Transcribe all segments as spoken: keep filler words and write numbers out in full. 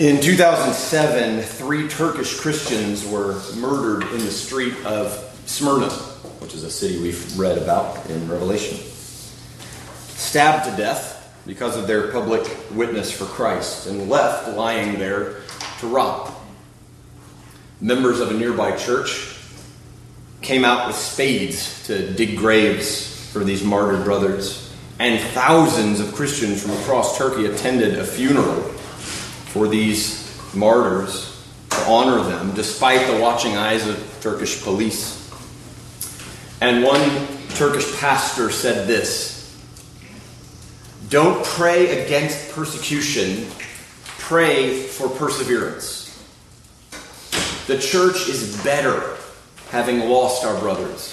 In two thousand seven, three Turkish Christians were murdered in the street of Smyrna, which is a city we've read about in Revelation. Stabbed to death because of their public witness for Christ and left lying there to rot. Members of a nearby church came out with spades to dig graves for these martyred brothers, and thousands of Christians from across Turkey attended a funeral for these martyrs to honor them, despite the watching eyes of Turkish police. And one Turkish pastor said this, "Don't pray against persecution, pray for perseverance. The church is better having lost our brothers.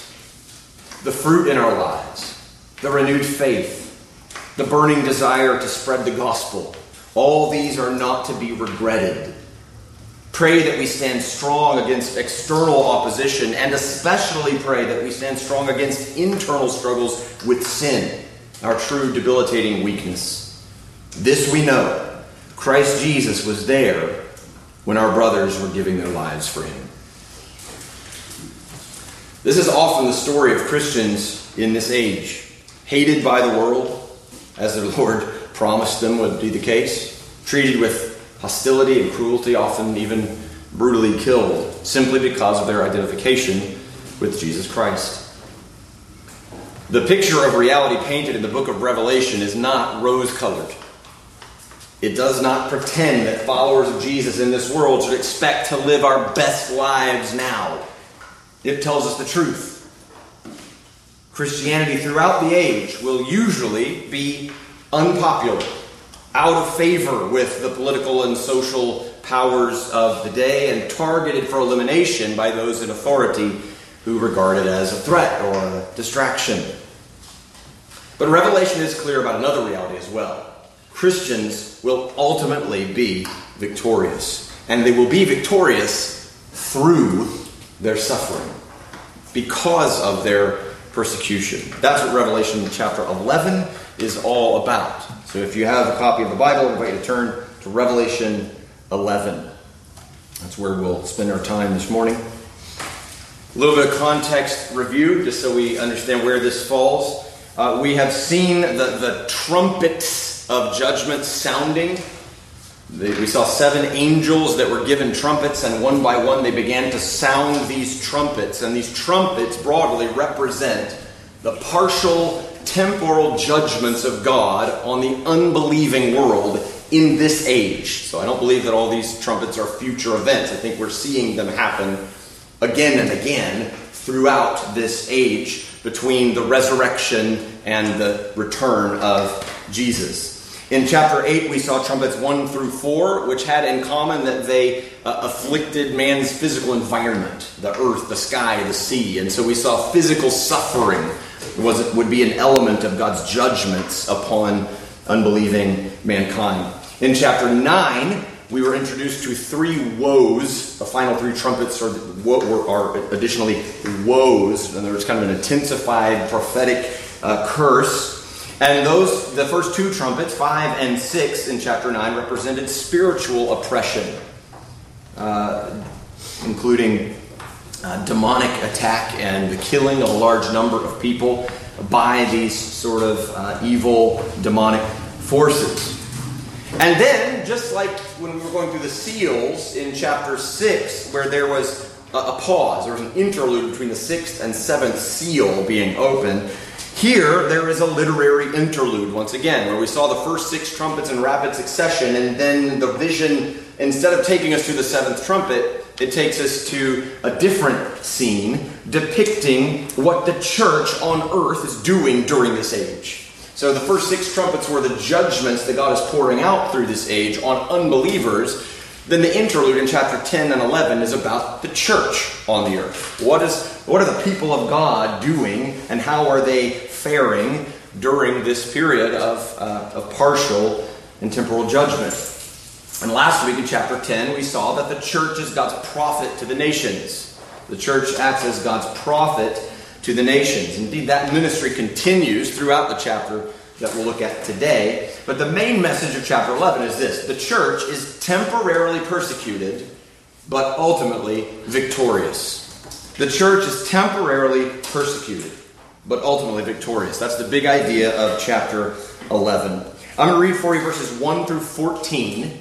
The fruit in our lives, the renewed faith, the burning desire to spread the gospel, all these are not to be regretted. Pray that we stand strong against external opposition, and especially pray that we stand strong against internal struggles with sin, our true debilitating weakness. This we know, Christ Jesus was there when our brothers were giving their lives for him." This is often the story of Christians in this age, hated by the world, as their Lord promised them would be the case, treated with hostility and cruelty, often even brutally killed, simply because of their identification with Jesus Christ. The picture of reality painted in the book of Revelation is not rose-colored. It does not pretend that followers of Jesus in this world should expect to live our best lives now. It tells us the truth. Christianity throughout the age will usually be unpopular, out of favor with the political and social powers of the day, and targeted for elimination by those in authority who regard it as a threat or a distraction. But Revelation is clear about another reality as well. Christians will ultimately be victorious, and they will be victorious through their suffering because of their persecution. That's what Revelation chapter eleven is all about. So if you have a copy of the Bible, I invite you to turn to Revelation eleven. That's where we'll spend our time this morning. A little bit of context review, just so we understand where this falls. Uh, we have seen the, the trumpets of judgment sounding. We saw seven angels that were given trumpets, and one by one they began to sound these trumpets. And these trumpets broadly represent the partial temporal judgments of God on the unbelieving world in this age. So I don't believe that all these trumpets are future events. I think we're seeing them happen again and again throughout this age between the resurrection and the return of Jesus. In chapter eight, we saw trumpets one through four, which had in common that they uh, afflicted man's physical environment, the earth, the sky, the sea. And so we saw physical suffering was would be an element of God's judgments upon unbelieving mankind. In chapter nine, we were introduced to three woes. The final three trumpets are, are additionally woes, and there was kind of an intensified prophetic uh, curse. And those, the first two trumpets, five and six in chapter nine, represented spiritual oppression, uh, including uh, demonic attack and the killing of a large number of people by these sort of uh, evil demonic forces. And then, just like when we were going through the seals in chapter six, where there was a, a pause, there was an interlude between the sixth and seventh seal being opened, here, there is a literary interlude, once again, where we saw the first six trumpets in rapid succession, and then the vision, instead of taking us to the seventh trumpet, it takes us to a different scene depicting what the church on earth is doing during this age. So the first six trumpets were the judgments that God is pouring out through this age on unbelievers. Then the interlude in chapter ten and eleven is about the church on the earth. What is What are the people of God doing, and how are they faring during this period of, uh, of partial and temporal judgment? And last week in chapter ten, we saw that the church is God's prophet to the nations. The church acts as God's prophet to the nations. Indeed, that ministry continues throughout the chapter that we'll look at today. But the main message of chapter eleven is this: the church is temporarily persecuted, but ultimately victorious. The church is temporarily persecuted, but ultimately victorious. That's the big idea of chapter eleven. I'm going to read for you verses one through fourteen,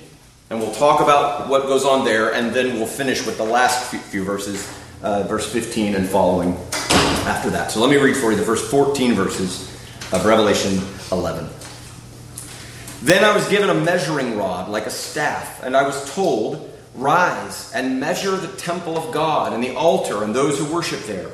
and we'll talk about what goes on there, and then we'll finish with the last few verses, uh, verse fifteen and following after that. So let me read for you the first fourteen verses of Revelation eleven. Then I was given a measuring rod like a staff, and I was told, "Rise and measure the temple of God and the altar and those who worship there.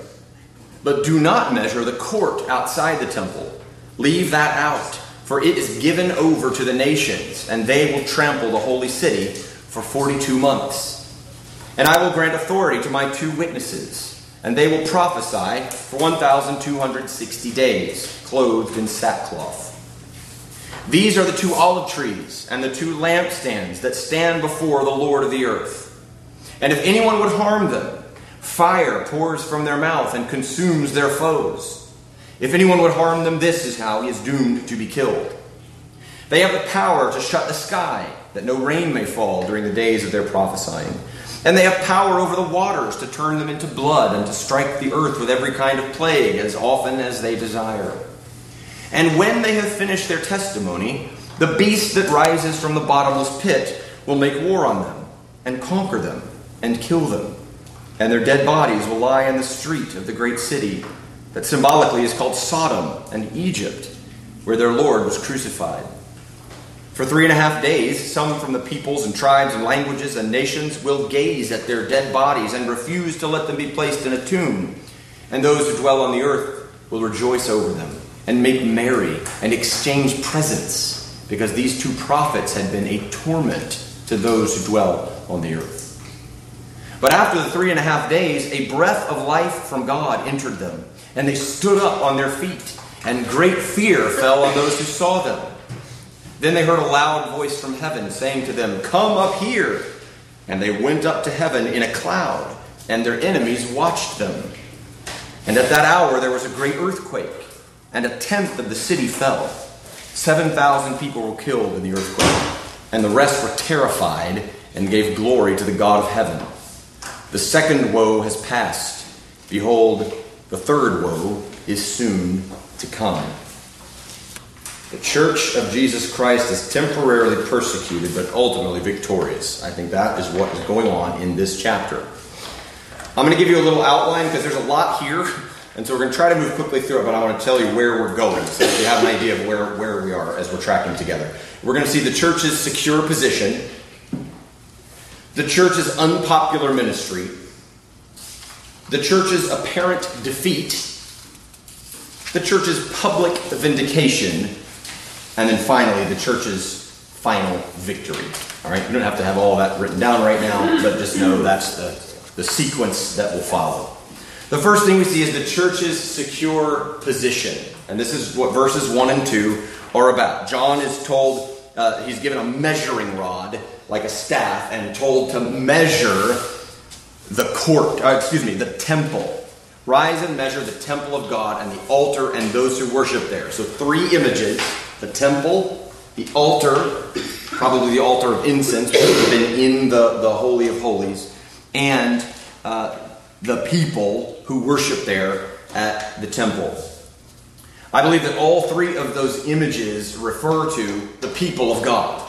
But do not measure the court outside the temple. Leave that out, for it is given over to the nations, and they will trample the holy city for forty-two months. And I will grant authority to my two witnesses, and they will prophesy for one thousand two hundred sixty days, clothed in sackcloth. These are the two olive trees and the two lampstands that stand before the Lord of the earth. And if anyone would harm them, fire pours from their mouth and consumes their foes. If anyone would harm them, this is how he is doomed to be killed. They have the power to shut the sky, that no rain may fall during the days of their prophesying. And they have power over the waters to turn them into blood and to strike the earth with every kind of plague as often as they desire. And when they have finished their testimony, the beast that rises from the bottomless pit will make war on them and conquer them and kill them. And their dead bodies will lie in the street of the great city that symbolically is called Sodom and Egypt, where their Lord was crucified. For three and a half days, some from the peoples and tribes and languages and nations will gaze at their dead bodies and refuse to let them be placed in a tomb. And those who dwell on the earth will rejoice over them and make merry and exchange presents, because these two prophets had been a torment to those who dwell on the earth. But after the three and a half days, a breath of life from God entered them, and they stood up on their feet, and great fear fell on those who saw them. Then they heard a loud voice from heaven saying to them, 'Come up here.' And they went up to heaven in a cloud, and their enemies watched them. And at that hour there was a great earthquake, and a tenth of the city fell. seven thousand people were killed in the earthquake, and the rest were terrified and gave glory to the God of heaven. The second woe has passed. Behold, the third woe is soon to come." The church of Jesus Christ is temporarily persecuted, but ultimately victorious. I think that is what is going on in this chapter. I'm going to give you a little outline because there's a lot here. And so we're going to try to move quickly through it, but I want to tell you where we're going so that you have an idea of where, where we are as we're tracking together. We're going to see the church's secure position, the church's unpopular ministry, the church's apparent defeat, the church's public vindication, and then finally the church's final victory. All right, you don't have to have all that written down right now, but just know that's the, the sequence that will follow. The first thing we see is the church's secure position. And this is what verses one and two are about. John is told, uh, he's given a measuring rod, like a staff, and told to measure the court, uh, excuse me, the temple. Rise and measure the temple of God and the altar and those who worship there. So three images: the temple, the altar, probably the altar of incense, which would have been in the, the Holy of Holies, and uh, the people who worship there at the temple. I believe that all three of those images refer to the people of God,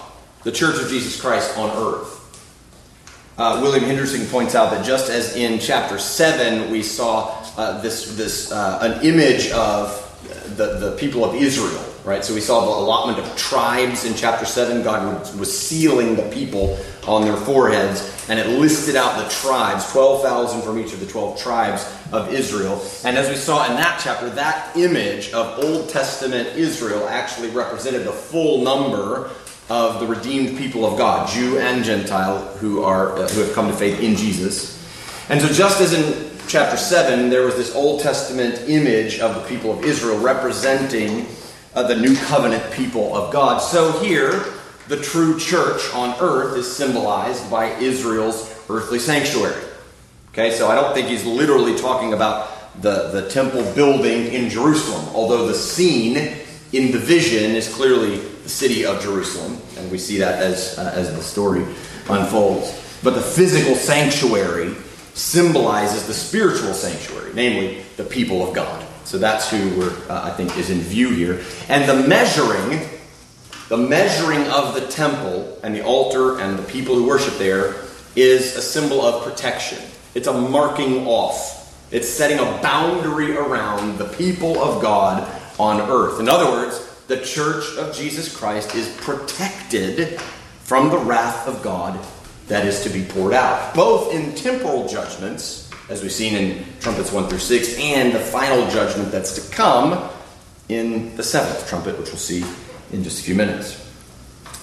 the church of Jesus Christ on earth. Uh, William Henderson points out that just as in chapter seven we saw uh, this this uh, an image of the, the people of Israel, right? So we saw the allotment of tribes in chapter seven. God was sealing the people on their foreheads, and it listed out the tribes, twelve thousand from each of the twelve tribes of Israel. And as we saw in that chapter, that image of Old Testament Israel actually represented the full number of the redeemed people of God, Jew and Gentile, who are uh, who have come to faith in Jesus. And so just as in chapter seven, there was this Old Testament image of the people of Israel representing uh, the new covenant people of God. So here, the true church on earth is symbolized by Israel's earthly sanctuary. Okay, so I don't think he's literally talking about the, the temple building in Jerusalem, although the scene in the vision is clearly the city of Jerusalem, and we see that as, uh, as the story unfolds. But the physical sanctuary symbolizes the spiritual sanctuary, namely the people of God. So that's who we're, uh, I think, is in view here. And the measuring, the measuring of the temple and the altar and the people who worship there is a symbol of protection. It's a marking off. It's setting a boundary around the people of God on earth. In other words, the church of Jesus Christ is protected from the wrath of God that is to be poured out, both in temporal judgments, as we've seen in trumpets one through six, and the final judgment that's to come in the seventh trumpet, which we'll see in just a few minutes.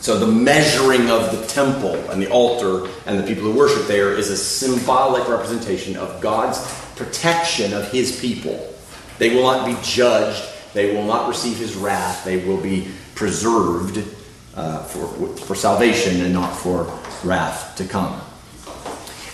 So the measuring of the temple and the altar and the people who worship there is a symbolic representation of God's protection of his people. They will not be judged. They will not receive his wrath. They will be preserved uh, for, for salvation and not for wrath to come.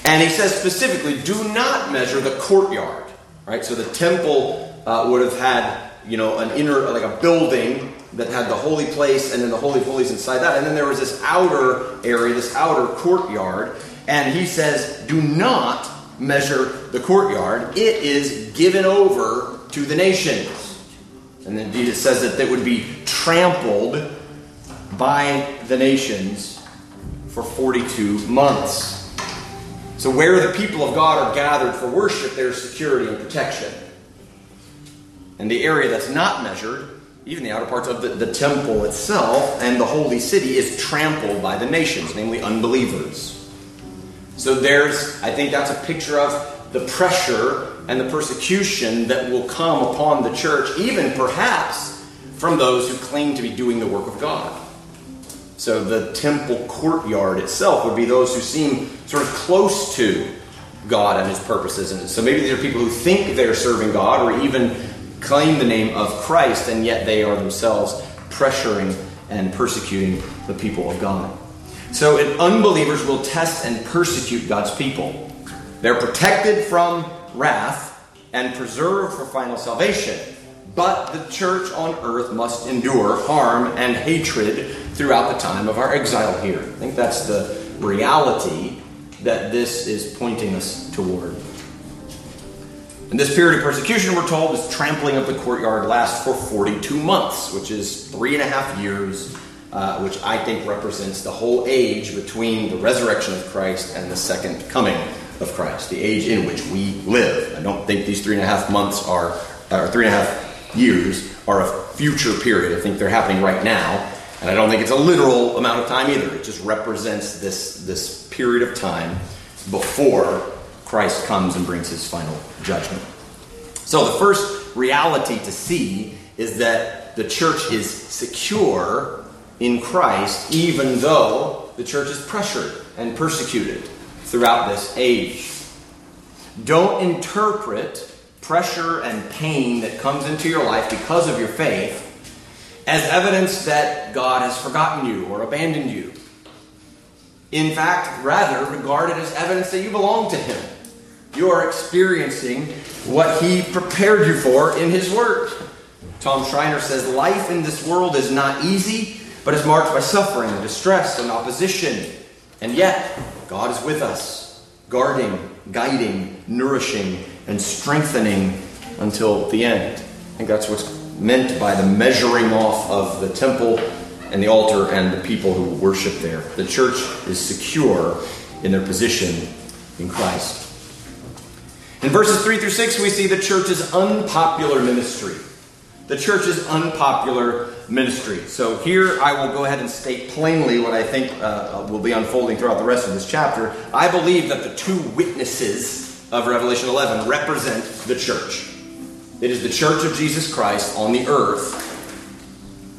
And he says specifically, do not measure the courtyard. Right? So the temple uh, would have had, you know, an inner, like a building that had the holy place and then the Holy of Holies inside that. And then there was this outer area, this outer courtyard. And he says, do not measure the courtyard. It is given over to the nations. And then Jesus says that they would be trampled by the nations for forty-two months. So where the people of God are gathered for worship, there's security and protection. And the area that's not measured, even the outer parts of the, the temple itself and the holy city, is trampled by the nations, namely unbelievers. So there's, I think that's a picture of the pressure and the persecution that will come upon the church, even perhaps from those who claim to be doing the work of God. So the temple courtyard itself would be those who seem sort of close to God and his purposes. And so maybe these are people who think they're serving God or even claim the name of Christ, and yet they are themselves pressuring and persecuting the people of God. So unbelievers will test and persecute God's people. They're protected from wrath and preserved for final salvation. But the church on earth must endure harm and hatred throughout the time of our exile here. I think that's the reality that this is pointing us toward. And this period of persecution, we're told, is trampling of the courtyard, lasts for forty-two months, which is three and a half years, uh, which I think represents the whole age between the resurrection of Christ and the second coming of Christ, the age in which we live. I don't think these three and a half months are, or three and a half years are a future period. I think they're happening right now, and I don't think it's a literal amount of time either. It just represents this, this period of time before Christ comes and brings his final judgment. So the first reality to see is that the church is secure in Christ, even though the church is pressured and persecuted throughout this age. Don't interpret pressure and pain that comes into your life because of your faith as evidence that God has forgotten you or abandoned you. In fact, rather regard it as evidence that you belong to him. You are experiencing what he prepared you for in his work. Tom Schreiner says, life in this world is not easy, but is marked by suffering and distress and opposition. And yet, God is with us, guarding, guiding, nourishing, and strengthening until the end. I think that's what's meant by the measuring off of the temple and the altar and the people who worship there. The church is secure in their position in Christ. In verses three through six, we see the church's unpopular ministry. The church's unpopular ministry. So here I will go ahead and state plainly what I think uh, will be unfolding throughout the rest of this chapter. I believe that the two witnesses of Revelation eleven represent the church. It is the church of Jesus Christ on the earth,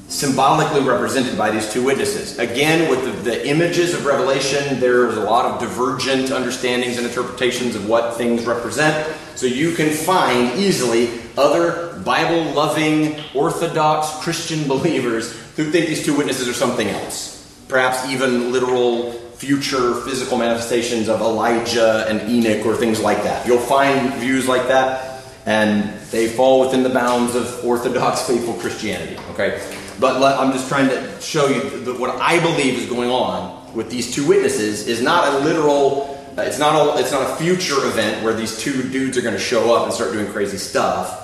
symbolically represented by these two witnesses. Again, with the, the images of Revelation, there's a lot of divergent understandings and interpretations of what things represent. So you can find easily other Bible-loving, Orthodox Christian believers who think these two witnesses are something else, perhaps even literal future physical manifestations of Elijah and Enoch or things like that. You'll find views like that, and they fall within the bounds of Orthodox faithful Christianity. Okay, But let, I'm just trying to show you that what I believe is going on with these two witnesses is not a literal, it's not a, it's not a future event where these two dudes are going to show up and start doing crazy stuff.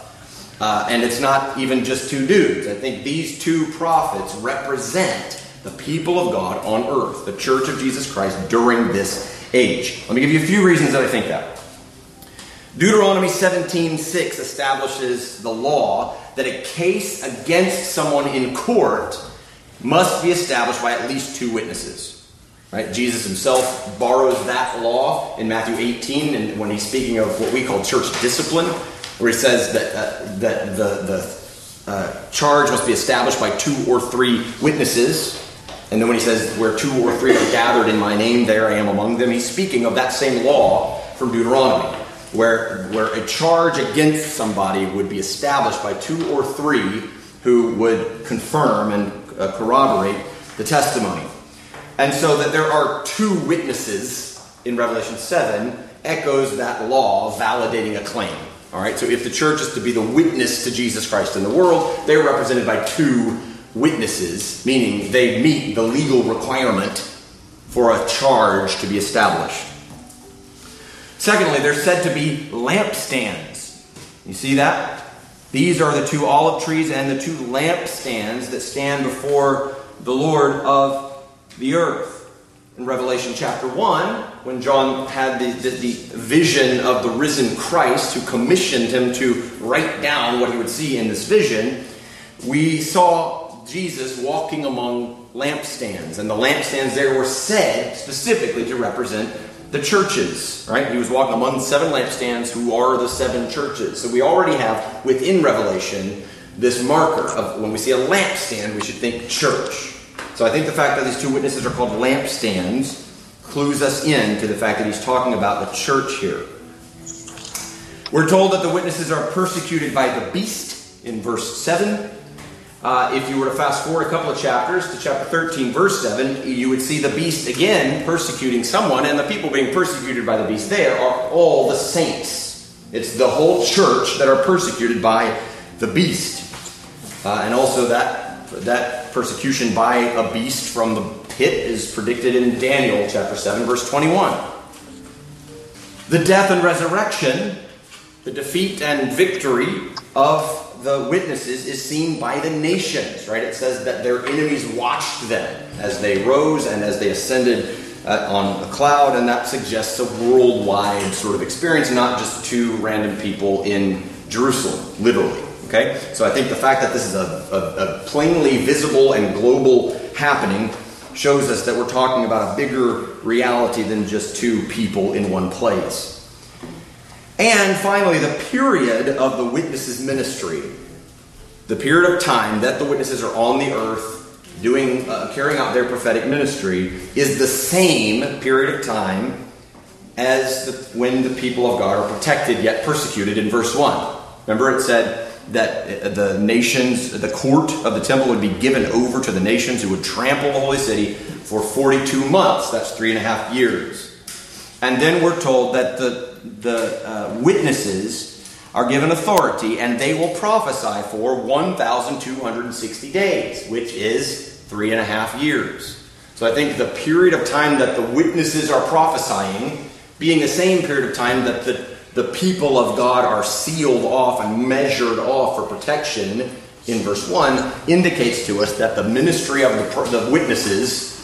Uh, and it's not even just two dudes. I think these two prophets represent the people of God on earth, the church of Jesus Christ during this age. Let me give you a few reasons that I think that. Deuteronomy seventeen six establishes the law that a case against someone in court must be established by at least two witnesses. Right? Jesus himself borrows that law in Matthew eighteen, and when he's speaking of what we call church discipline, where he says that uh, that the the uh, charge must be established by two or three witnesses. And then when he says, where two or three are gathered in my name, there I am among them, he's speaking of that same law from Deuteronomy, where where a charge against somebody would be established by two or three who would confirm and uh, corroborate the testimony. And so that there are two witnesses in Revelation seven echoes that law validating a claim. All right, so if the church is to be the witness to Jesus Christ in the world, they're represented by two witnesses, meaning they meet the legal requirement for a charge to be established. Secondly, they're said to be lampstands. You see that? These are the two olive trees and the two lampstands that stand before the Lord of the earth. In Revelation chapter one, when John had the, the, the vision of the risen Christ, who commissioned him to write down what he would see in this vision, we saw Jesus walking among lampstands. And the lampstands there were said specifically to represent the churches, right? He was walking among seven lampstands, who are the seven churches. So we already have within Revelation this marker of when we see a lampstand, we should think church. So I think the fact that these two witnesses are called lampstands clues us in to the fact that he's talking about the church here. We're told that the witnesses are persecuted by the beast in verse seven. Uh, if you were to fast forward a couple of chapters to chapter thirteen, verse seven, you would see the beast again persecuting someone, and the people being persecuted by the beast there are all the saints. It's the whole church that are persecuted by the beast. Uh, and also that That persecution by a beast from the pit is predicted in Daniel chapter seven, verse twenty-one. The death and resurrection, the defeat and victory of the witnesses is seen by the nations, right? It says that their enemies watched them as they rose and as they ascended uh, on a cloud, and that suggests a worldwide sort of experience, not just two random people in Jerusalem, literally. Okay? So I think the fact that this is a, a, a plainly visible and global happening shows us that we're talking about a bigger reality than just two people in one place. And finally, the period of the witnesses' ministry, the period of time that the witnesses are on the earth doing, uh, carrying out their prophetic ministry, is the same period of time as the, when the people of God are protected yet persecuted in verse one. Remember, it said that the nations, the court of the temple would be given over to the nations who would trample the holy city for forty-two months. That's three and a half years. And then we're told that the, the uh, witnesses are given authority and they will prophesy for one thousand two hundred sixty days, which is three and a half years. So I think the period of time that the witnesses are prophesying being the same period of time that the The people of God are sealed off and measured off for protection in verse one indicates to us that the ministry of the, the witnesses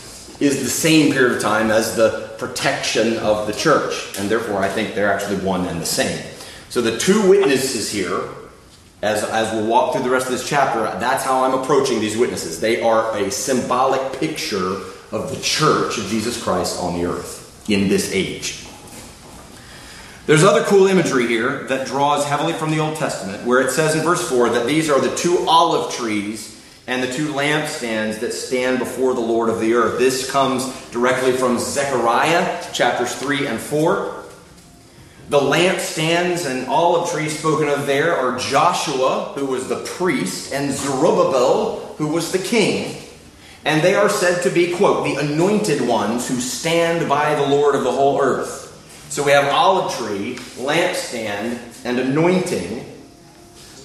is the same period of time as the protection of the church. And therefore, I think they're actually one and the same. So the two witnesses here, as, as we'll walk through the rest of this chapter, that's how I'm approaching these witnesses. They are a symbolic picture of the church of Jesus Christ on the earth in this age. There's other cool imagery here that draws heavily from the Old Testament, where it says in verse four that these are the two olive trees and the two lampstands that stand before the Lord of the earth. This comes directly from Zechariah chapters three and four. The lampstands and olive trees spoken of there are Joshua, who was the priest, and Zerubbabel, who was the king. And they are said to be, quote, the anointed ones who stand by the Lord of the whole earth. So we have olive tree, lampstand, and anointing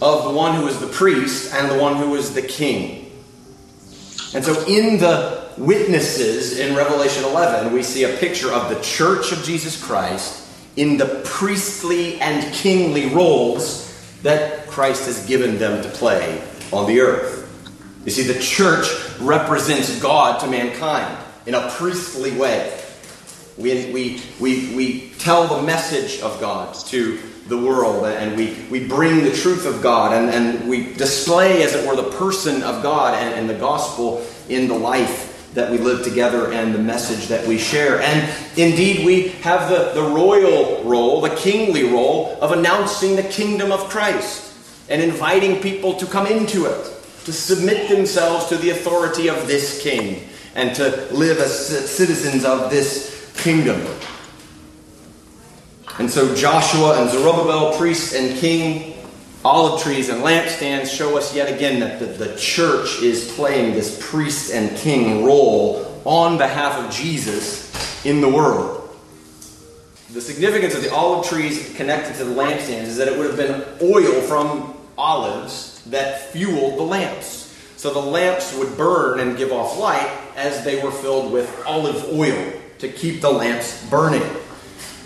of the one who is the priest and the one who is the king. And so in the witnesses in Revelation eleven, we see a picture of the church of Jesus Christ in the priestly and kingly roles that Christ has given them to play on the earth. You see, the church represents God to mankind in a priestly way. We, we, we, we tell the message of God to the world, and we, we bring the truth of God, and, and we display, as it were, the person of God and, and the gospel in the life that we live together and the message that we share. And indeed, we have the, the royal role, the kingly role of announcing the kingdom of Christ and inviting people to come into it, to submit themselves to the authority of this king and to live as citizens of this kingdom. And so Joshua and Zerubbabel, priests and king, olive trees and lampstands, show us yet again that the, the church is playing this priest and king role on behalf of Jesus in the world. The significance of the olive trees connected to the lampstands is that it would have been oil from olives that fueled the lamps. So the lamps would burn and give off light as they were filled with olive oil to keep the lamps burning.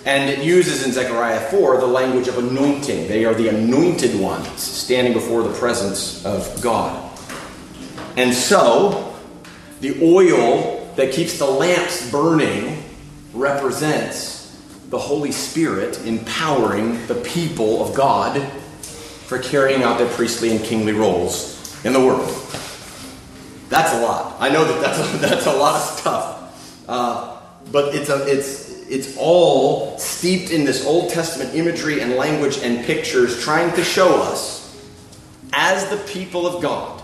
And it uses in Zechariah four the language of anointing. They are the anointed ones standing before the presence of God. And so the oil that keeps the lamps burning represents the Holy Spirit empowering the people of God for carrying out their priestly and kingly roles in the world. That's a lot. I know that that's a, that's a lot of stuff. Uh, but it's, a, it's, it's all steeped in this Old Testament imagery and language and pictures, trying to show us, as the people of God,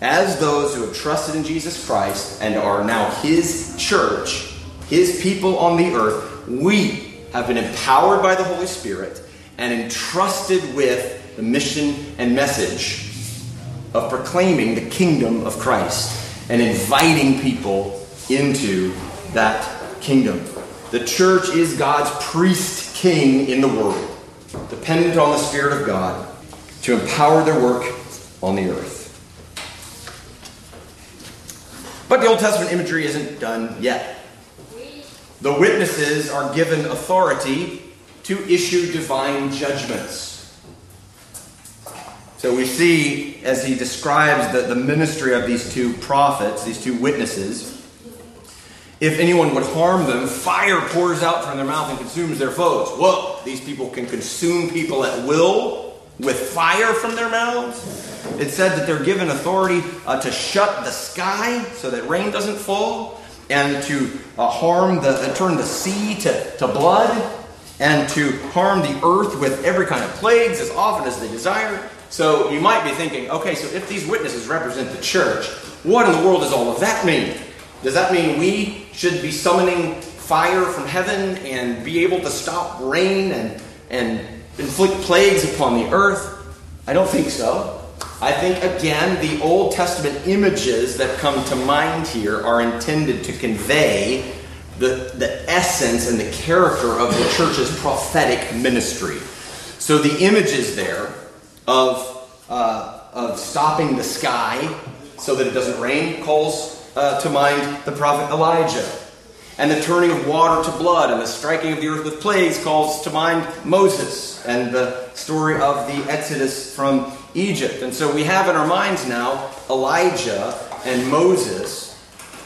as those who have trusted in Jesus Christ and are now His church, His people on the earth, we have been empowered by the Holy Spirit and entrusted with the mission and message of proclaiming the kingdom of Christ and inviting people into that kingdom. The church is God's priest king in the world, dependent on the Spirit of God to empower their work on the earth. But the Old Testament imagery isn't done yet. The witnesses are given authority to issue divine judgments. So we see, as he describes the, the ministry of these two prophets, these two witnesses, if anyone would harm them, fire pours out from their mouth and consumes their foes. Whoa, these people can consume people at will with fire from their mouths. It said that they're given authority uh, to shut the sky so that rain doesn't fall, and to uh, harm the, uh, turn the sea to, to blood, and to harm the earth with every kind of plagues as often as they desire. So you might be thinking, okay, so if these witnesses represent the church, what in the world does all of that mean? Does that mean we should be summoning fire from heaven and be able to stop rain and, and inflict plagues upon the earth? I don't think so. I think, again, the Old Testament images that come to mind here are intended to convey The, the essence and the character of the church's prophetic ministry. So the images there of, uh, of stopping the sky so that it doesn't rain calls uh, to mind the prophet Elijah. And the turning of water to blood and the striking of the earth with plagues calls to mind Moses and the story of the Exodus from Egypt. And so we have in our minds now Elijah and Moses,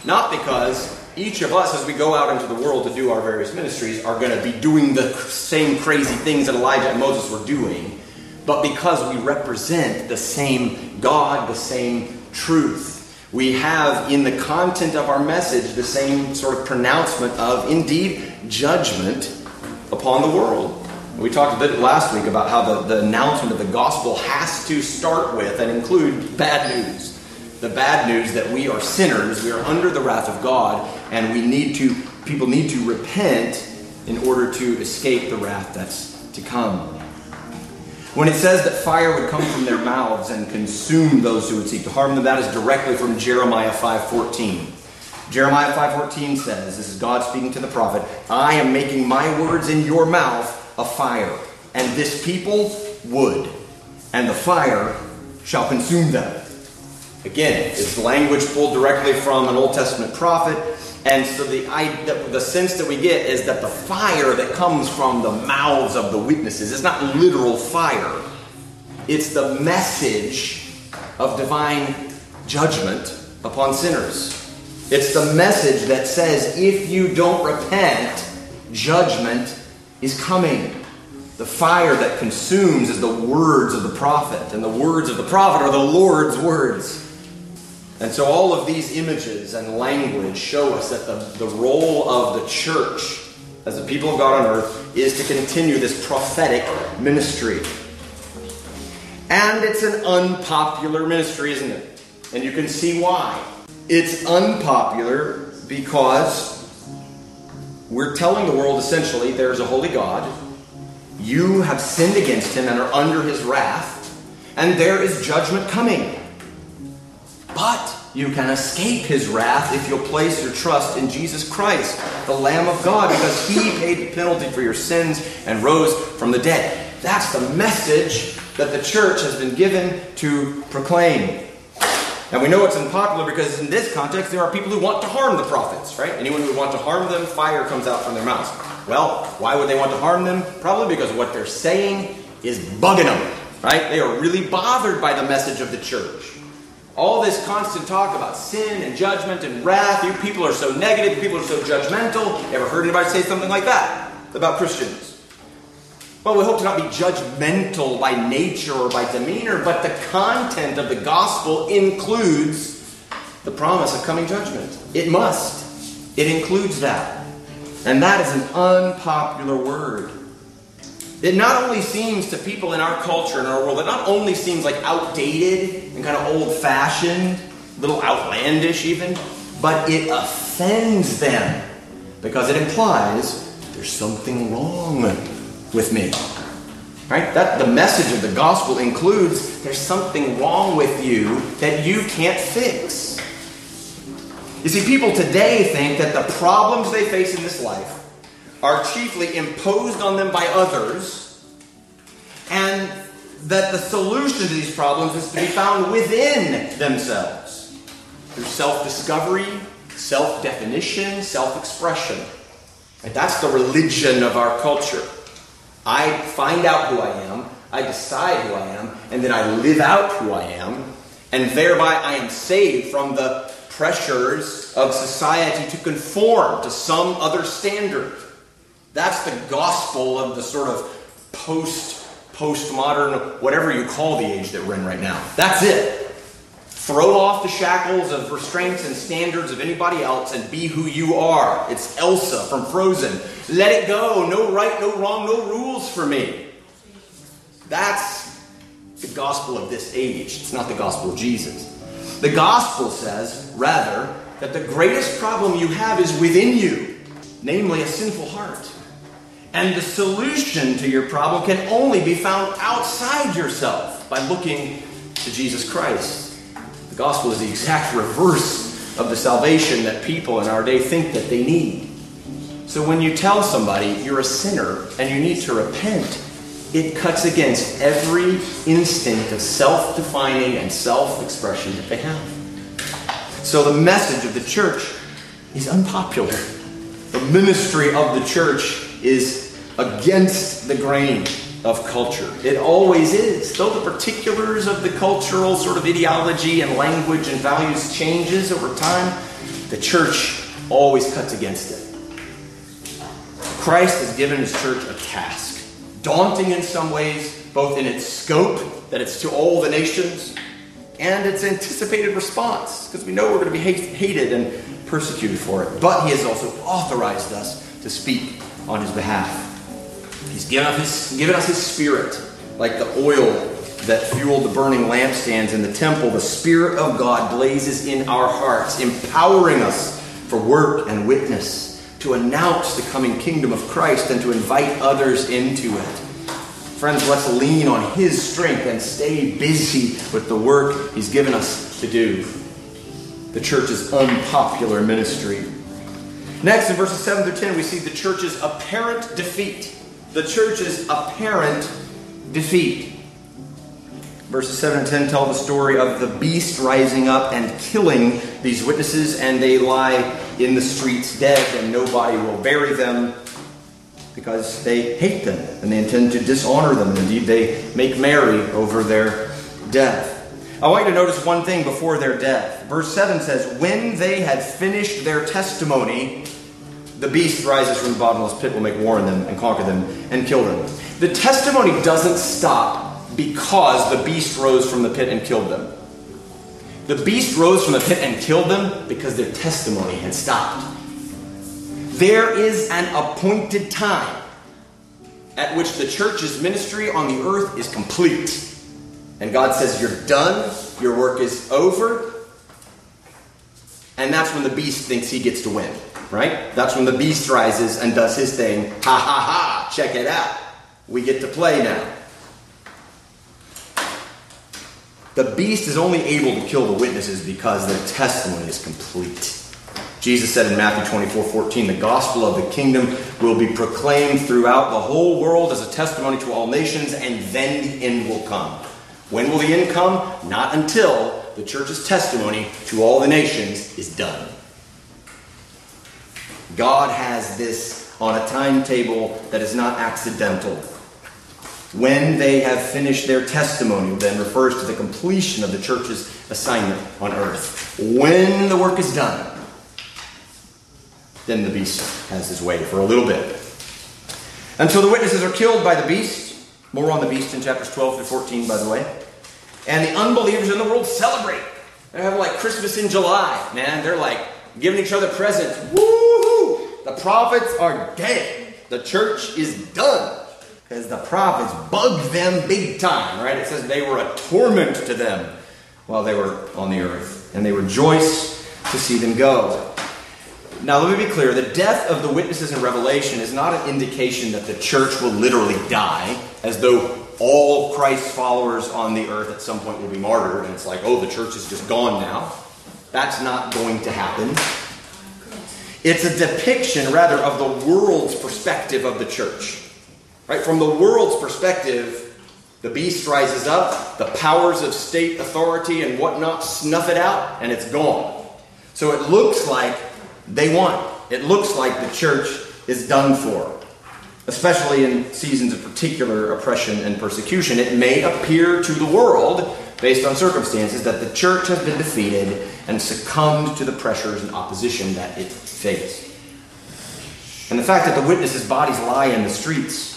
not because each of us, as we go out into the world to do our various ministries, are going to be doing the same crazy things that Elijah and Moses were doing, but because we represent the same God, the same truth. We have in the content of our message the same sort of pronouncement of, indeed, judgment upon the world. We talked a bit last week about how the, the announcement of the gospel has to start with and include bad news. The bad news that we are sinners, we are under the wrath of God, and we need to, people need to repent in order to escape the wrath that's to come. When it says that fire would come from their mouths and consume those who would seek to harm them, that is directly from Jeremiah five fourteen. Jeremiah five fourteen says, this is God speaking to the prophet, I am making my words in your mouth a fire, and this people would, and the fire shall consume them. Again, it's language pulled directly from an Old Testament prophet. And so the, I, the, the sense that we get is that the fire that comes from the mouths of the witnesses is not literal fire. It's the message of divine judgment upon sinners. It's the message that says, if you don't repent, judgment is coming. The fire that consumes is the words of the prophet, and the words of the prophet are the Lord's words. And so all of these images and language show us that the, the role of the church as the people of God on earth is to continue this prophetic ministry. And it's an unpopular ministry, isn't it? And you can see why. It's unpopular because we're telling the world essentially there's a holy God. You have sinned against him and are under his wrath, and there is judgment coming. But you can escape his wrath if you'll place your trust in Jesus Christ, the Lamb of God, because he paid the penalty for your sins and rose from the dead. That's the message that the church has been given to proclaim. And we know it's unpopular because in this context, there are people who want to harm the prophets, right? Anyone who would want to harm them, fire comes out from their mouths. Well, why would they want to harm them? Probably because what they're saying is bugging them, right? They are really bothered by the message of the church. All this constant talk about sin and judgment and wrath. You people are so negative. People are so judgmental. You ever heard anybody say something like that about Christians? Well, we hope to not be judgmental by nature or by demeanor, but the content of the gospel includes the promise of coming judgment. It must. It includes that. And that is an unpopular word. It not only seems to people in our culture, in our world, it not only seems like outdated and kind of old-fashioned, a little outlandish even, but it offends them because it implies there's something wrong with me. Right? That the message of the gospel includes there's something wrong with you that you can't fix. You see, people today think that the problems they face in this life are chiefly imposed on them by others, and that the solution to these problems is to be found within themselves through self-discovery, self-definition, self-expression. And that's the religion of our culture. I find out who I am, I decide who I am, and then I live out who I am, and thereby I am saved from the pressures of society to conform to some other standard. That's the gospel of the sort of post, postmodern, whatever you call the age that we're in right now. That's it. Throw off the shackles of restraints and standards of anybody else and be who you are. It's Elsa from Frozen. Let it go. No right, no wrong, no rules for me. That's the gospel of this age. It's not the gospel of Jesus. The gospel says, rather, that the greatest problem you have is within you, namely a sinful heart. And the solution to your problem can only be found outside yourself by looking to Jesus Christ. The gospel is the exact reverse of the salvation that people in our day think that they need. So when you tell somebody you're a sinner and you need to repent, it cuts against every instinct of self-defining and self-expression that they have. So the message of the church is unpopular. The ministry of the church is against the grain of culture. It always is. Though the particulars of the cultural sort of ideology and language and values changes over time, the church always cuts against it. Christ has given his church a task, daunting in some ways, both in its scope, that it's to all the nations, and its anticipated response, because we know we're going to be hated and persecuted for it. But he has also authorized us to speak on his behalf. He's given us his, given us his spirit, like the oil that fueled the burning lampstands in the temple. The Spirit of God blazes in our hearts, empowering us for work and witness, to announce the coming kingdom of Christ and to invite others into it. Friends, let's lean on his strength and stay busy with the work he's given us to do. The church's unpopular ministry. Next, in verses seven through ten, we see the church's apparent defeat. The church's apparent defeat. Verses seven and ten tell the story of the beast rising up and killing these witnesses, and they lie in the streets dead, and nobody will bury them because they hate them, and they intend to dishonor them. Indeed, they make merry over their death. I want you to notice one thing before their death. Verse seven says, when they had finished their testimony, the beast rises from the bottomless pit, will make war on them and conquer them and kill them. The testimony doesn't stop because the beast rose from the pit and killed them. The beast rose from the pit and killed them because their testimony had stopped. There is an appointed time at which the church's ministry on the earth is complete. And God says, you're done, your work is over. And that's when the beast thinks he gets to win, right? That's when the beast rises and does his thing. Ha ha ha, check it out. We get to play now. The beast is only able to kill the witnesses because their testimony is complete. Jesus said in Matthew twenty-four fourteen, the gospel of the kingdom will be proclaimed throughout the whole world as a testimony to all nations, and then the end will come. When will the end come? Not until the church's testimony to all the nations is done. God has this on a timetable that is not accidental. When they have finished their testimony, then refers to the completion of the church's assignment on earth. When the work is done, then the beast has his way for a little bit. Until the witnesses are killed by the beast. More on the beast in chapters twelve to fourteen, by the way. And the unbelievers in the world celebrate. They're having like Christmas in July, man. They're like giving each other presents. Woo-hoo! The prophets are dead. The church is done. Because the prophets bugged them big time, right? It says they were a torment to them while they were on the earth. And they rejoice to see them go. Now, let me be clear. The death of the witnesses in Revelation is not an indication that the church will literally die, as though all Christ's followers on the earth at some point will be martyred, and it's like, oh, the church is just gone now. That's not going to happen. It's a depiction, rather, of the world's perspective of the church. Right? From the world's perspective, the beast rises up, the powers of state authority and whatnot snuff it out, and it's gone. So it looks like they won. It looks like the church is done for, especially in seasons of particular oppression and persecution. It may appear to the world, based on circumstances, that the church has been defeated and succumbed to the pressures and opposition that it faced. And the fact that the witnesses' bodies lie in the streets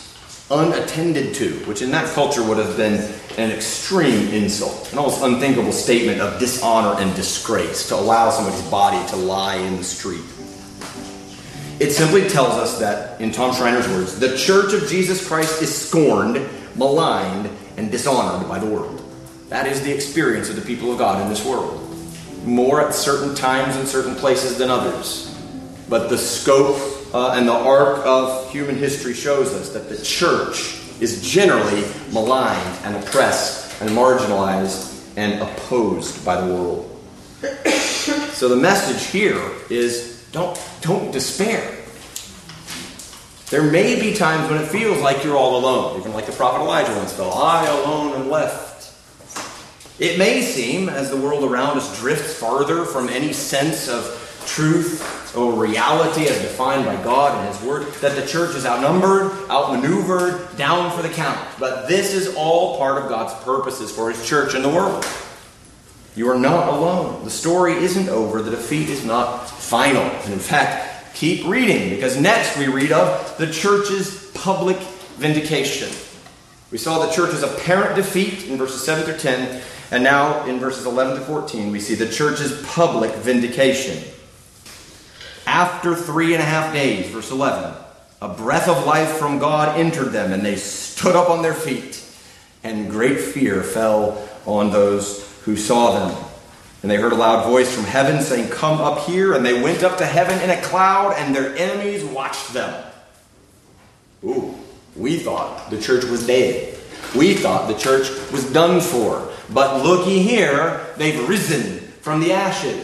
unattended to, which in that culture would have been an extreme insult, an almost unthinkable statement of dishonor and disgrace to allow somebody's body to lie in the street. It simply tells us that, in Tom Schreiner's words, the church of Jesus Christ is scorned, maligned, and dishonored by the world. That is the experience of the people of God in this world. More at certain times and certain places than others. But the scope Uh, and the arc of human history shows us that the church is generally maligned and oppressed and marginalized and opposed by the world. So the message here is don't, don't despair. There may be times when it feels like you're all alone, even like the prophet Elijah once felt, I alone am left. It may seem, as the world around us drifts farther from any sense of truth or reality as defined by God and His Word, that the church is outnumbered, outmaneuvered, down for the count. But this is all part of God's purposes for His church in the world. You are not alone. The story isn't over. The defeat is not final. And in fact, keep reading, because next we read of the church's public vindication. We saw the church's apparent defeat in verses seven through ten, and now in verses eleven to fourteen we see the church's public vindication. After three and a half days, verse eleven, a breath of life from God entered them, and they stood up on their feet, and great fear fell on those who saw them. And they heard a loud voice from heaven saying, come up here, and they went up to heaven in a cloud, and their enemies watched them. Ooh, we thought the church was dead. We thought the church was done for. But looky here, they've risen from the ashes.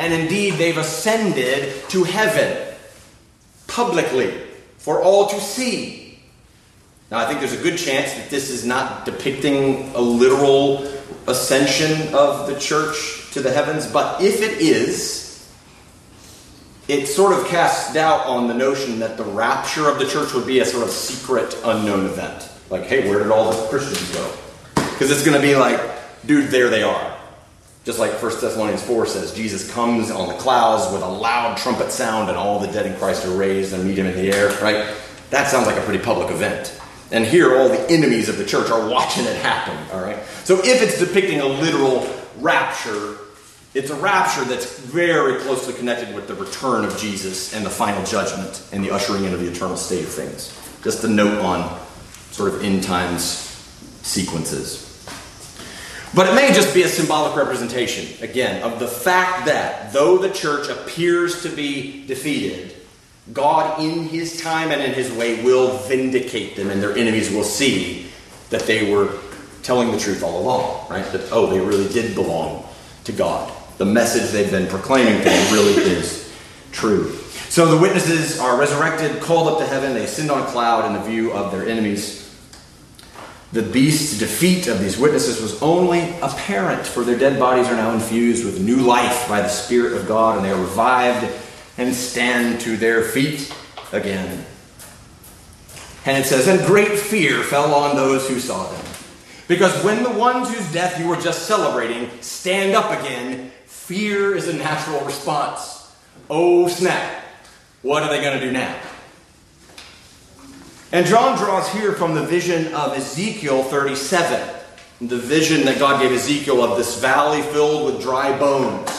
And indeed, they've ascended to heaven publicly for all to see. Now, I think there's a good chance that this is not depicting a literal ascension of the church to the heavens, but if it is, it sort of casts doubt on the notion that the rapture of the church would be a sort of secret, unknown event. Like, hey, where did all the Christians go? Because it's going to be like, dude, there they are. Just like First Thessalonians four says, Jesus comes on the clouds with a loud trumpet sound and all the dead in Christ are raised and meet him in the air, right? That sounds like a pretty public event. And here all the enemies of the church are watching it happen, all right? So if it's depicting a literal rapture, it's a rapture that's very closely connected with the return of Jesus and the final judgment and the ushering in of the eternal state of things. Just a note on sort of end times sequences. But it may just be a symbolic representation, again, of the fact that though the church appears to be defeated, God in his time and in his way will vindicate them, and their enemies will see that they were telling the truth all along, right? That, oh, they really did belong to God. The message they've been proclaiming to them really is true. So the witnesses are resurrected, called up to heaven, they ascend on a cloud in the view of their enemies. The beast's defeat of these witnesses was only apparent, for their dead bodies are now infused with new life by the Spirit of God, and they are revived and stand to their feet again. And it says, and great fear fell on those who saw them. Because when the ones whose death you were just celebrating stand up again, fear is a natural response. Oh, snap. What are they going to do now? And John draws here from the vision of Ezekiel thirty-seven, the vision that God gave Ezekiel of this valley filled with dry bones.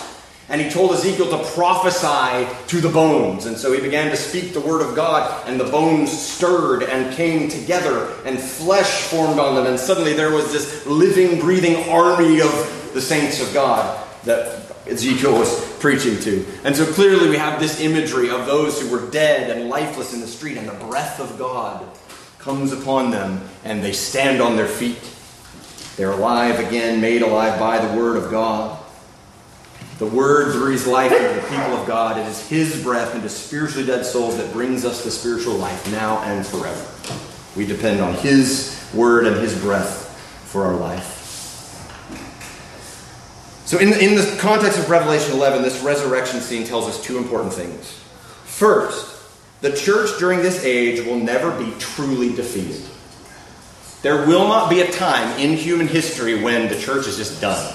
And he told Ezekiel to prophesy to the bones. And so he began to speak the word of God, and the bones stirred and came together, and flesh formed on them. And suddenly there was this living, breathing army of the saints of God that Ezekiel was preaching to. And so clearly we have this imagery of those who were dead and lifeless in the street, and the breath of God comes upon them, and they stand on their feet. They're alive again, made alive by the word of God. The word breathes life into the people of God. It is his breath into spiritually dead souls that brings us the spiritual life now and forever. We depend on his word and his breath for our life. So in, in the context of Revelation eleven, this resurrection scene tells us two important things. First, the church during this age will never be truly defeated. There will not be a time in human history when the church is just done,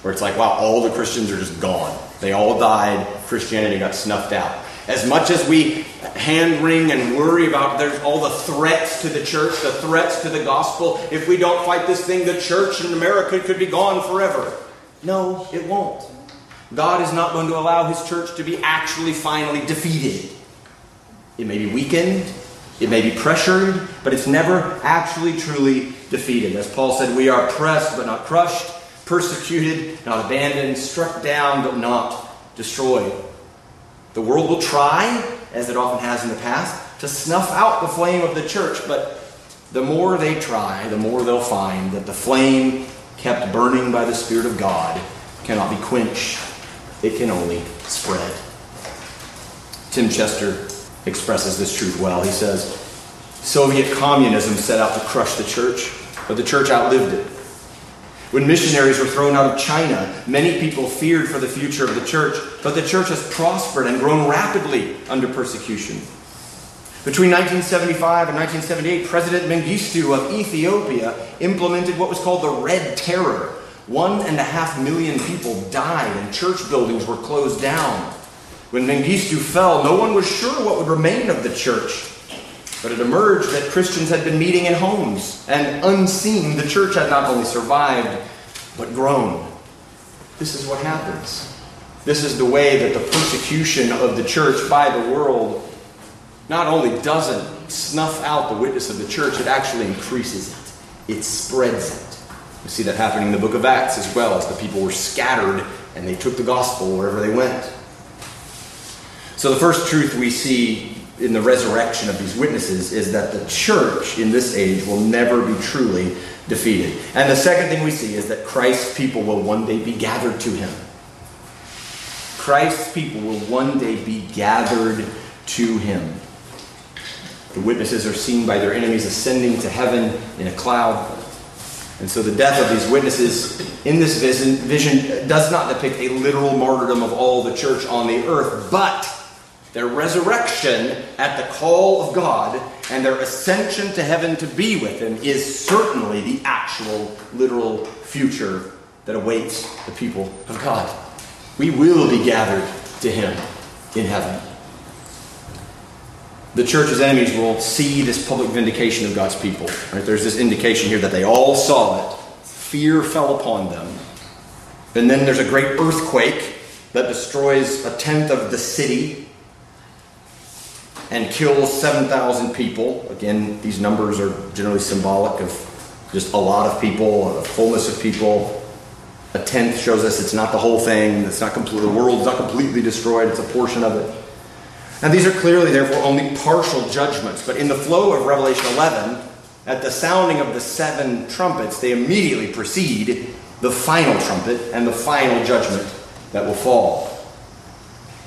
where it's like, wow, all the Christians are just gone. They all died. Christianity got snuffed out. As much as we hand-wring and worry about there's all the threats to the church, the threats to the gospel, if we don't fight this thing, the church in America could be gone forever. No, it won't. God is not going to allow his church to be actually finally defeated. It may be weakened, it may be pressured, but it's never actually truly defeated. As Paul said, we are pressed but not crushed, persecuted, not abandoned, struck down but not destroyed. The world will try, as it often has in the past, to snuff out the flame of the church, but the more they try, the more they'll find that the flame kept burning by the Spirit of God cannot be quenched. It can only spread. Tim Chester expresses this truth well. He says, Soviet communism set out to crush the church, but the church outlived it. When missionaries were thrown out of China, many people feared for the future of the church, but the church has prospered and grown rapidly under persecution. Between nineteen seventy-five and nineteen seventy-eight, President Mengistu of Ethiopia implemented what was called the Red Terror. One and a half million people died and church buildings were closed down. When Mengistu fell, no one was sure what would remain of the church. But it emerged that Christians had been meeting in homes, and unseen, the church had not only survived, but grown. This is what happens. This is the way that the persecution of the church by the world not only doesn't snuff out the witness of the church, it actually increases it. It spreads it. We see that happening in the book of Acts as well, as the people were scattered and they took the gospel wherever they went. So the first truth we see in the resurrection of these witnesses is that the church in this age will never be truly defeated. And the second thing we see is that Christ's people will one day be gathered to him. Christ's people will one day be gathered to him. The witnesses are seen by their enemies ascending to heaven in a cloud. And so the death of these witnesses in this vision does not depict a literal martyrdom of all the church on the earth, but their resurrection at the call of God and their ascension to heaven to be with Him is certainly the actual literal future that awaits the people of God. We will be gathered to Him in heaven. The church's enemies will see this public vindication of God's people. Right? There's this indication here that they all saw it. Fear fell upon them. And then there's a great earthquake that destroys a tenth of the city and kills seven thousand people. Again, these numbers are generally symbolic of just a lot of people, a fullness of people. A tenth shows us it's not the whole thing. It's not complete, the world's not completely destroyed. It's a portion of it. Now, these are clearly, therefore, only partial judgments. But in the flow of Revelation eleven, at the sounding of the seven trumpets, they immediately precede the final trumpet and the final judgment that will fall.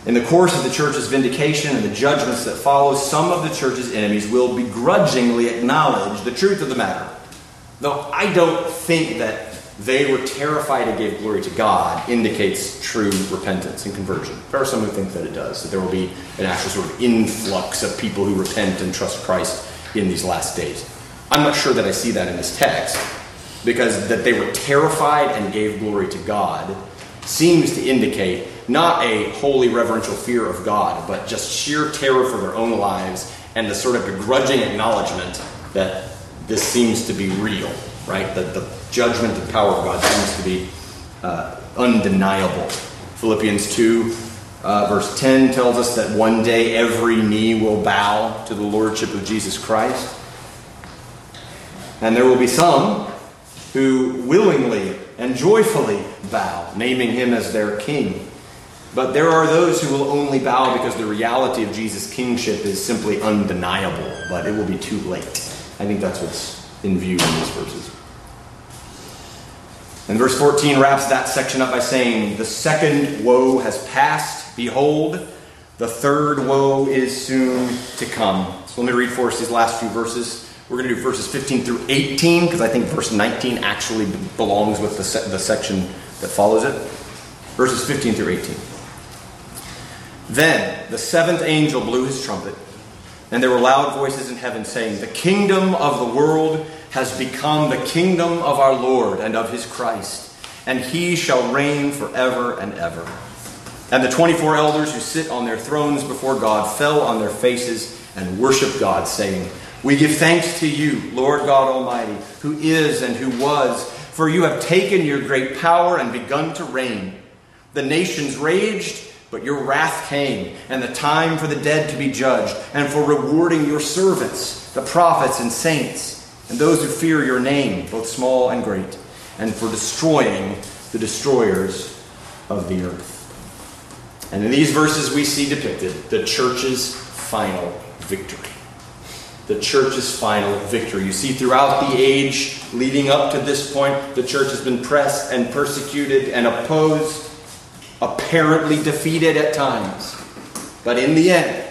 In the course of the church's vindication and the judgments that follow, some of the church's enemies will begrudgingly acknowledge the truth of the matter. Though I don't think that they were terrified and gave glory to God indicates true repentance and conversion. There are some who think that it does, that there will be an actual sort of influx of people who repent and trust Christ in these last days. I'm not sure that I see that in this text, because that they were terrified and gave glory to God seems to indicate not a holy reverential fear of God, but just sheer terror for their own lives and the sort of begrudging acknowledgement that this seems to be real, right? That the judgment and power of God seems to be uh, undeniable. Philippians two, uh, verse ten tells us that one day every knee will bow to the lordship of Jesus Christ. And there will be some who willingly and joyfully bow, naming Him as their King. But there are those who will only bow because the reality of Jesus' kingship is simply undeniable, but it will be too late. I think that's what's in view in these verses. And verse fourteen wraps that section up by saying, "The second woe has passed. Behold, the third woe is soon to come." So let me read for us these last few verses. We're going to do verses fifteen through eighteen, because I think verse nineteen actually belongs with the, se- the section that follows it. Verses fifteen through eighteen. "Then the seventh angel blew his trumpet, and there were loud voices in heaven saying, 'The kingdom of the world has become the kingdom of our Lord and of His Christ, and He shall reign forever and ever.' And the twenty-four elders who sit on their thrones before God fell on their faces and worshiped God, saying, 'We give thanks to You, Lord God Almighty, who is and who was, for You have taken Your great power and begun to reign. The nations raged, but Your wrath came, and the time for the dead to be judged, and for rewarding Your servants, the prophets and saints, and those who fear Your name, both small and great, and for destroying the destroyers of the earth.'" And in these verses we see depicted the church's final victory. The church's final victory. You see, throughout the age leading up to this point, the church has been pressed and persecuted and opposed, apparently defeated at times. But in the end,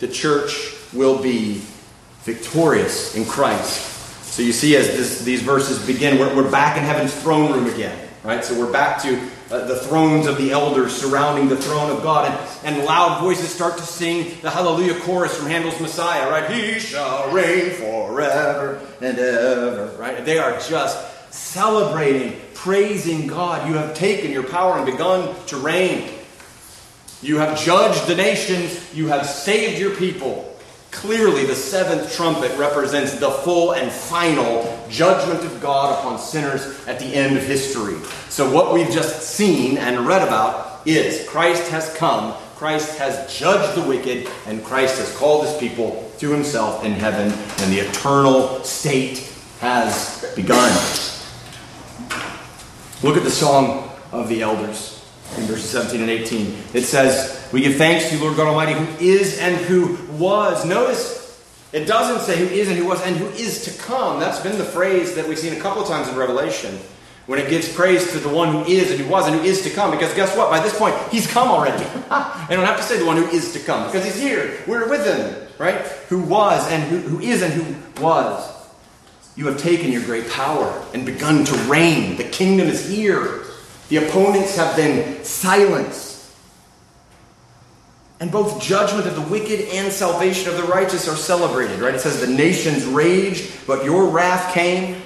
the church will be victorious in Christ. So you see, as this, these verses begin, we're, we're back in heaven's throne room again, right? So we're back to uh, the thrones of the elders surrounding the throne of God, and, and loud voices start to sing the Hallelujah chorus from Handel's Messiah, right? "He shall reign forever and ever," right? They are just celebrating, praising God. "You have taken Your power and begun to reign. You have judged the nations. You have saved Your people." Clearly, the seventh trumpet represents the full and final judgment of God upon sinners at the end of history. So what we've just seen and read about is Christ has come, Christ has judged the wicked, and Christ has called His people to Himself in heaven, and the eternal state has begun. Look at the song of the elders. In verses seventeen and eighteen, it says, "We give thanks to You, Lord God Almighty, who is and who was." Notice, it doesn't say who is and who was and who is to come. That's been the phrase that we've seen a couple of times in Revelation, when it gives praise to the one who is and who was and who is to come. Because guess what? By this point, He's come already. I don't have to say the one who is to come, because He's here. We're with Him. right? Who was and who, who is and who was. You have taken your great power and begun to reign. The kingdom is here. The opponents have been silenced. And both judgment of the wicked and salvation of the righteous are celebrated, right? It says the nations raged, but your wrath came.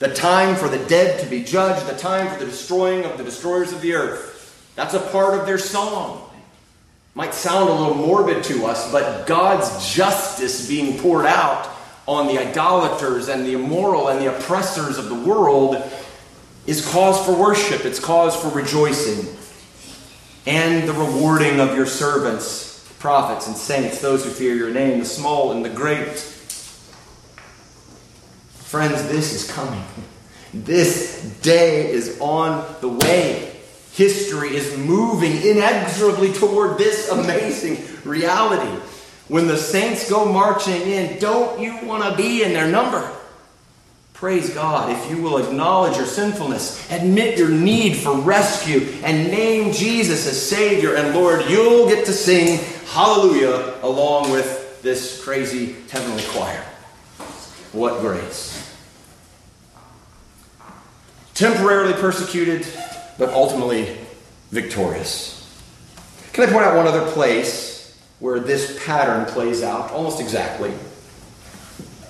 The time for the dead to be judged, the time for the destroying of the destroyers of the earth. That's a part of their song. Might sound a little morbid to us, but God's justice being poured out on the idolaters and the immoral and the oppressors of the world is cause for worship. It's cause for rejoicing. And the rewarding of your servants, prophets and saints, those who fear your name, the small and the great. Friends, this is coming. This day is on the way. History is moving inexorably toward this amazing reality. When the saints go marching in, don't you want to be in their number? Praise God if you will acknowledge your sinfulness, admit your need for rescue, and name Jesus as Savior and Lord. You'll get to sing hallelujah along with this crazy heavenly choir. What grace. Temporarily persecuted, but ultimately victorious. Can I point out one other place where this pattern plays out almost exactly?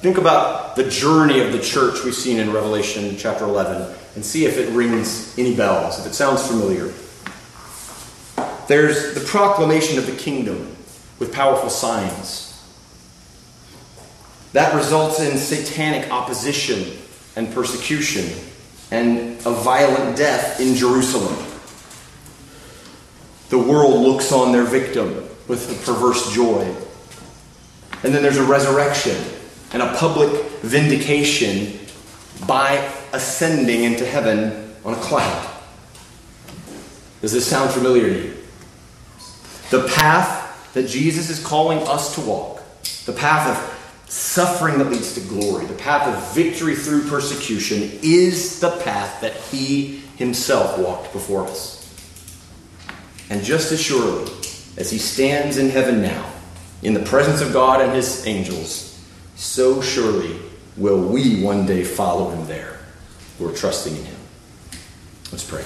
Think about the journey of the church we've seen in Revelation chapter eleven and see if it rings any bells, if it sounds familiar. There's the proclamation of the kingdom with powerful signs. That results in satanic opposition and persecution and a violent death in Jerusalem. The world looks on their victim with a perverse joy. And then there's a resurrection and a public vindication by ascending into heaven on a cloud. Does this sound familiar to you? The path that Jesus is calling us to walk, the path of suffering that leads to glory, the path of victory through persecution, is the path that he himself walked before us. And just as surely as he stands in heaven now, in the presence of God and his angels, so surely will we one day follow him there who are trusting in him. Let's pray.